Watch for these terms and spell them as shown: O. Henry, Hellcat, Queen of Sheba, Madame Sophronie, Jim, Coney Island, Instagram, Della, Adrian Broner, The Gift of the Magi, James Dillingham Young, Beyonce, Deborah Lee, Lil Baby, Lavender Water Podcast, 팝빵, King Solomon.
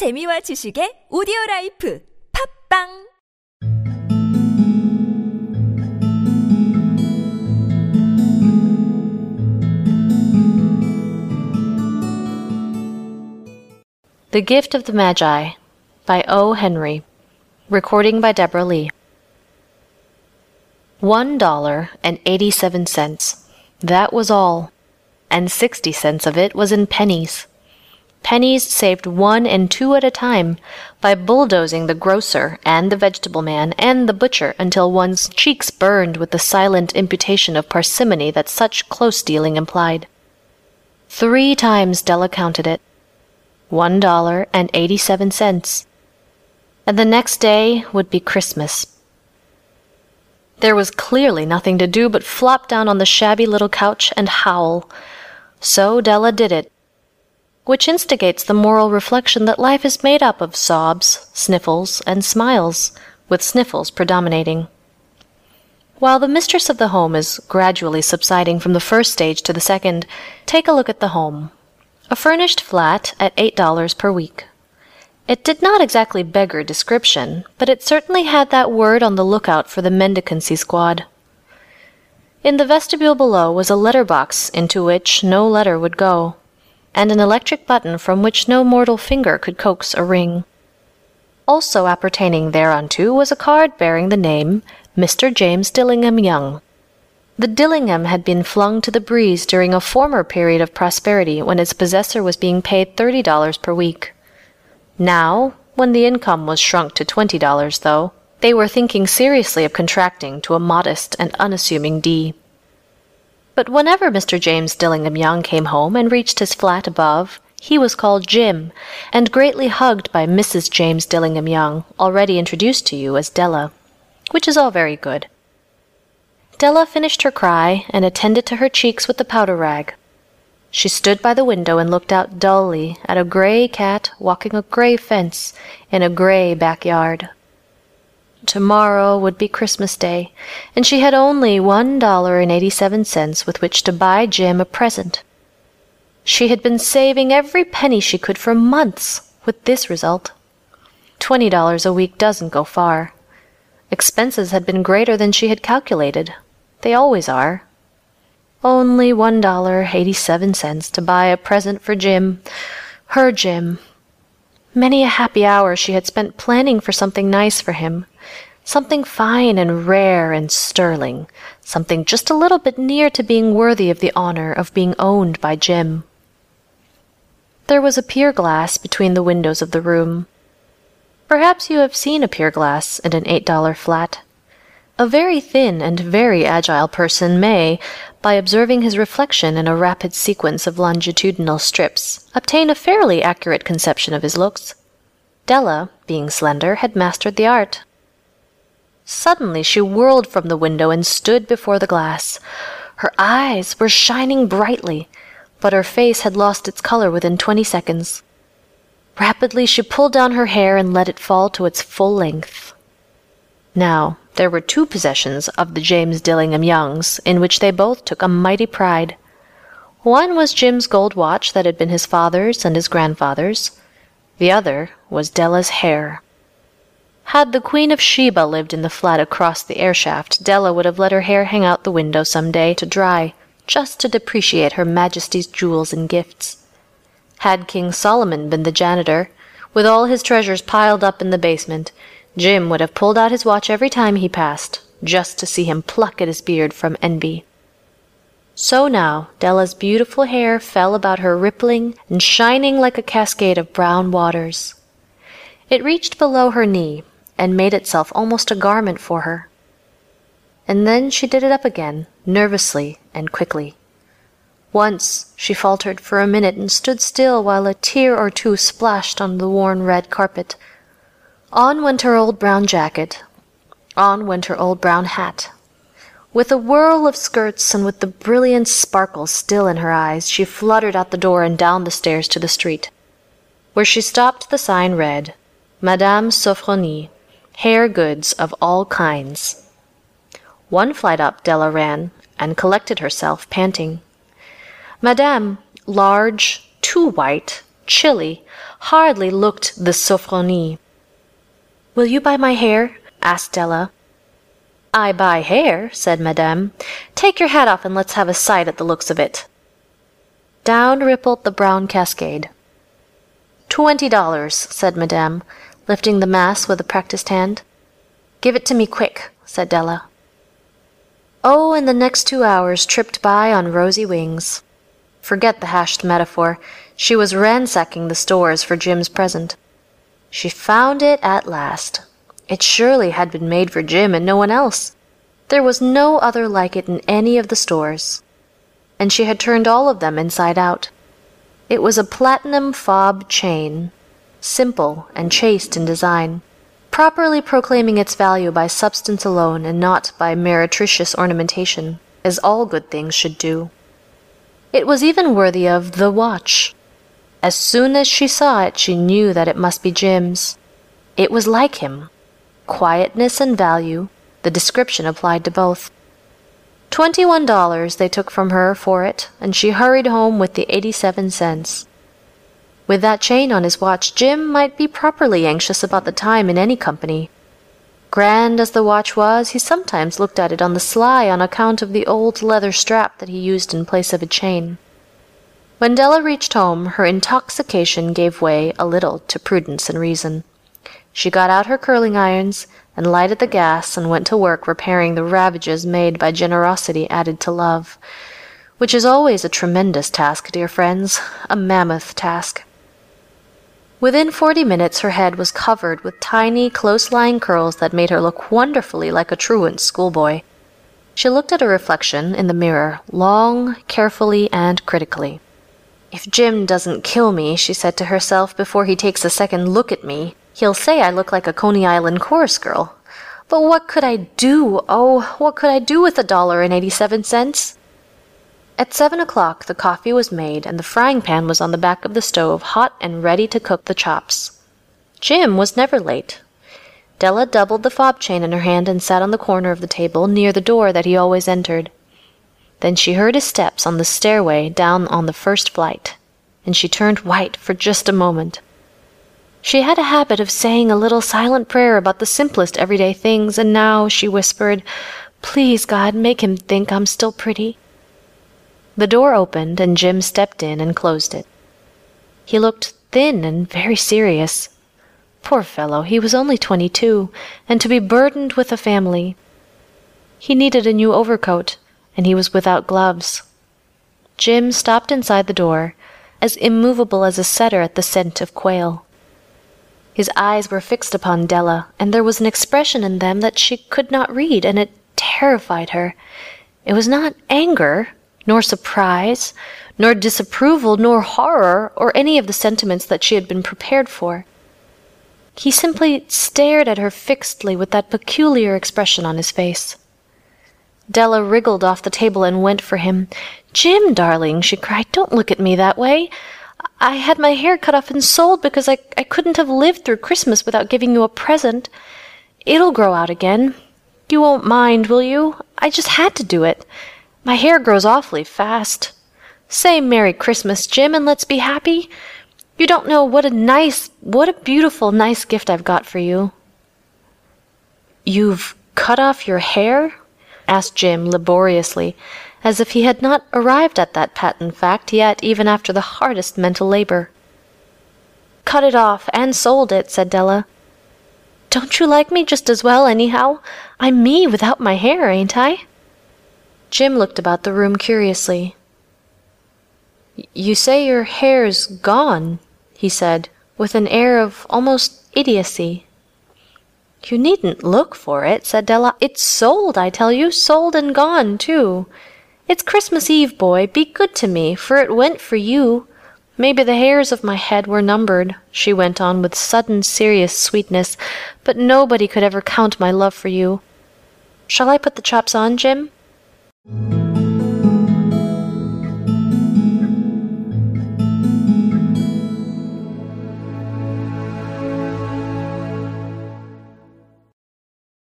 재미와 지식의 오디오라이프 팝빵 The Gift of the Magi by O. Henry. Recording by Deborah Lee. $1.87. That was all. And 60 cents of it was in pennies. Pennies saved one and two at a time by bulldozing the grocer and the vegetable man and the butcher until one's cheeks burned with the silent imputation of parsimony that such close dealing implied. 3 times Della counted it. $1.87. And the next day would be Christmas. There was clearly nothing to do but flop down on the shabby little couch and howl. So Della did it, which instigates the moral reflection that life is made up of sobs, sniffles, and smiles, with sniffles predominating. While the mistress of the home is gradually subsiding from the first stage to the second, take a look at the home. A furnished flat at $8 per week. It did not exactly beggar description, but it certainly had that word on the lookout for the mendicancy squad. In the vestibule below was a letter box into which no letter would go, and an electric button from which no mortal finger could coax a ring. Also appertaining thereunto was a card bearing the name Mr. James Dillingham Young. The Dillingham had been flung to the breeze during a former period of prosperity when its possessor was being paid $30 per week. Now, when the income was shrunk to $20, though, they were thinking seriously of contracting to a modest and unassuming D. But whenever Mr. James Dillingham Young came home and reached his flat above, he was called Jim, and greatly hugged by Mrs. James Dillingham Young, already introduced to you as Della, which is all very good. Della finished her cry and attended to her cheeks with the powder rag. She stood by the window and looked out dully at a gray cat walking a gray fence in a gray backyard. Tomorrow would be Christmas Day, and she had only $1.87 with which to buy Jim a present. She had been saving every penny she could for months, with this result. $20 a week doesn't go far. Expenses had been greater than she had calculated. They always are. Only $1.87 to buy a present for Jim, her Jim. Many a happy hour she had spent planning for something nice for him, something fine and rare and sterling, something just a little bit near to being worthy of the honor of being owned by Jim. There was a pier glass between the windows of the room. Perhaps you have seen a pier glass in an $8 flat. A very thin and very agile person may, by observing his reflection in a rapid sequence of longitudinal strips, obtain a fairly accurate conception of his looks. Della, being slender, had mastered the art. Suddenly she whirled from the window and stood before the glass. Her eyes were shining brightly, but her face had lost its color within 20 seconds. Rapidly she pulled down her hair and let it fall to its full length. Now, there were 2 possessions of the James Dillingham Youngs, in which they both took a mighty pride. One was Jim's gold watch that had been his father's and his grandfather's. The other was Della's hair. Had the Queen of Sheba lived in the flat across the airshaft, Della would have let her hair hang out the window some day to dry, just to depreciate Her Majesty's jewels and gifts. Had King Solomon been the janitor, with all his treasures piled up in the basement, Jim would have pulled out his watch every time he passed, just to see him pluck at his beard from envy. So now Della's beautiful hair fell about her rippling and shining like a cascade of brown waters. It reached below her knee and made itself almost a garment for her. And then she did it up again, nervously and quickly. Once she faltered for a minute and stood still while a tear or two splashed on the worn red carpet. On went her old brown jacket. On went her old brown hat. With a whirl of skirts and with the brilliant sparkle still in her eyes, she fluttered out the door and down the stairs to the street. Where she stopped, the sign read, Madame Sophronie, hair goods of all kinds. 1 flight up Della ran, and collected herself, panting. Madame, large, too white, chilly, hardly looked the Sophronie. "Will you buy my hair?" asked Della. "I buy hair," said Madame. "Take your hat off and let's have a sight at the looks of it." Down rippled the brown cascade. $20, said Madame, lifting the mass with a practised hand. "Give it to me quick," said Della. Oh, and the next 2 hours tripped by on rosy wings. Forget the hashed metaphor. She was ransacking the stores for Jim's present. She found it at last. It surely had been made for Jim and no one else. There was no other like it in any of the stores. And she had turned all of them inside out. It was a platinum fob chain, simple and chaste in design, properly proclaiming its value by substance alone and not by meretricious ornamentation, as all good things should do. It was even worthy of the watch. As soon as she saw it, she knew that it must be Jim's. It was like him. Quietness and value, the description applied to both. $21 they took from her for it, and she hurried home with the 87 cents. With that chain on his watch, Jim might be properly anxious about the time in any company. Grand as the watch was, he sometimes looked at it on the sly on account of the old leather strap that he used in place of a chain. When Della reached home, her intoxication gave way a little to prudence and reason. She got out her curling irons and lighted the gas and went to work repairing the ravages made by generosity added to love, which is always a tremendous task, dear friends, a mammoth task. Within 40 minutes her head was covered with tiny, close-lying curls that made her look wonderfully like a truant schoolboy. She looked at her reflection in the mirror, long, carefully, and critically. "If Jim doesn't kill me," she said to herself, "before he takes a second look at me, he'll say I look like a Coney Island chorus girl. But what could I do? Oh, what could I do with $1.87? At 7 o'clock the coffee was made, and the frying pan was on the back of the stove, hot and ready to cook the chops. Jim was never late. Della doubled the fob chain in her hand and sat on the corner of the table, near the door that he always entered. Then she heard his steps on the stairway down on the first flight, and she turned white for just a moment. She had a habit of saying a little silent prayer about the simplest everyday things, and now she whispered, "Please, God, make him think I'm still pretty." The door opened, and Jim stepped in and closed it. He looked thin and very serious. Poor fellow, he was only 22, and to be burdened with a family. He needed a new overcoat, and he was without gloves. Jim stopped inside the door, as immovable as a setter at the scent of quail. His eyes were fixed upon Della, and there was an expression in them that she could not read, and it terrified her. It was not anger, nor surprise, nor disapproval, nor horror, or any of the sentiments that she had been prepared for. He simply stared at her fixedly with that peculiar expression on his face. Della wriggled off the table and went for him. "Jim, darling," she cried, "don't look at me that way. I had my hair cut off and sold because I couldn't have lived through Christmas without giving you a present. It'll grow out again. You won't mind, will you? I just had to do it. My hair grows awfully fast. Say Merry Christmas, Jim, and let's be happy. You don't know what a beautiful, nice gift I've got for you." "You've cut off your hair?" asked Jim laboriously, as if he had not arrived at that patent fact yet, even after the hardest mental labor. "Cut it off and sold it," said Della. "Don't you like me just as well, anyhow? I'm me without my hair, ain't I?" Jim looked about the room curiously. "You say your hair's gone," he said, with an air of almost idiocy. "You needn't look for it," said Della. "It's sold, I tell you, sold and gone, too. It's Christmas Eve, boy. Be good to me, for it went for you. Maybe the hairs of my head were numbered," she went on with sudden serious sweetness, "but nobody could ever count my love for you. Shall I put the chops on, Jim?"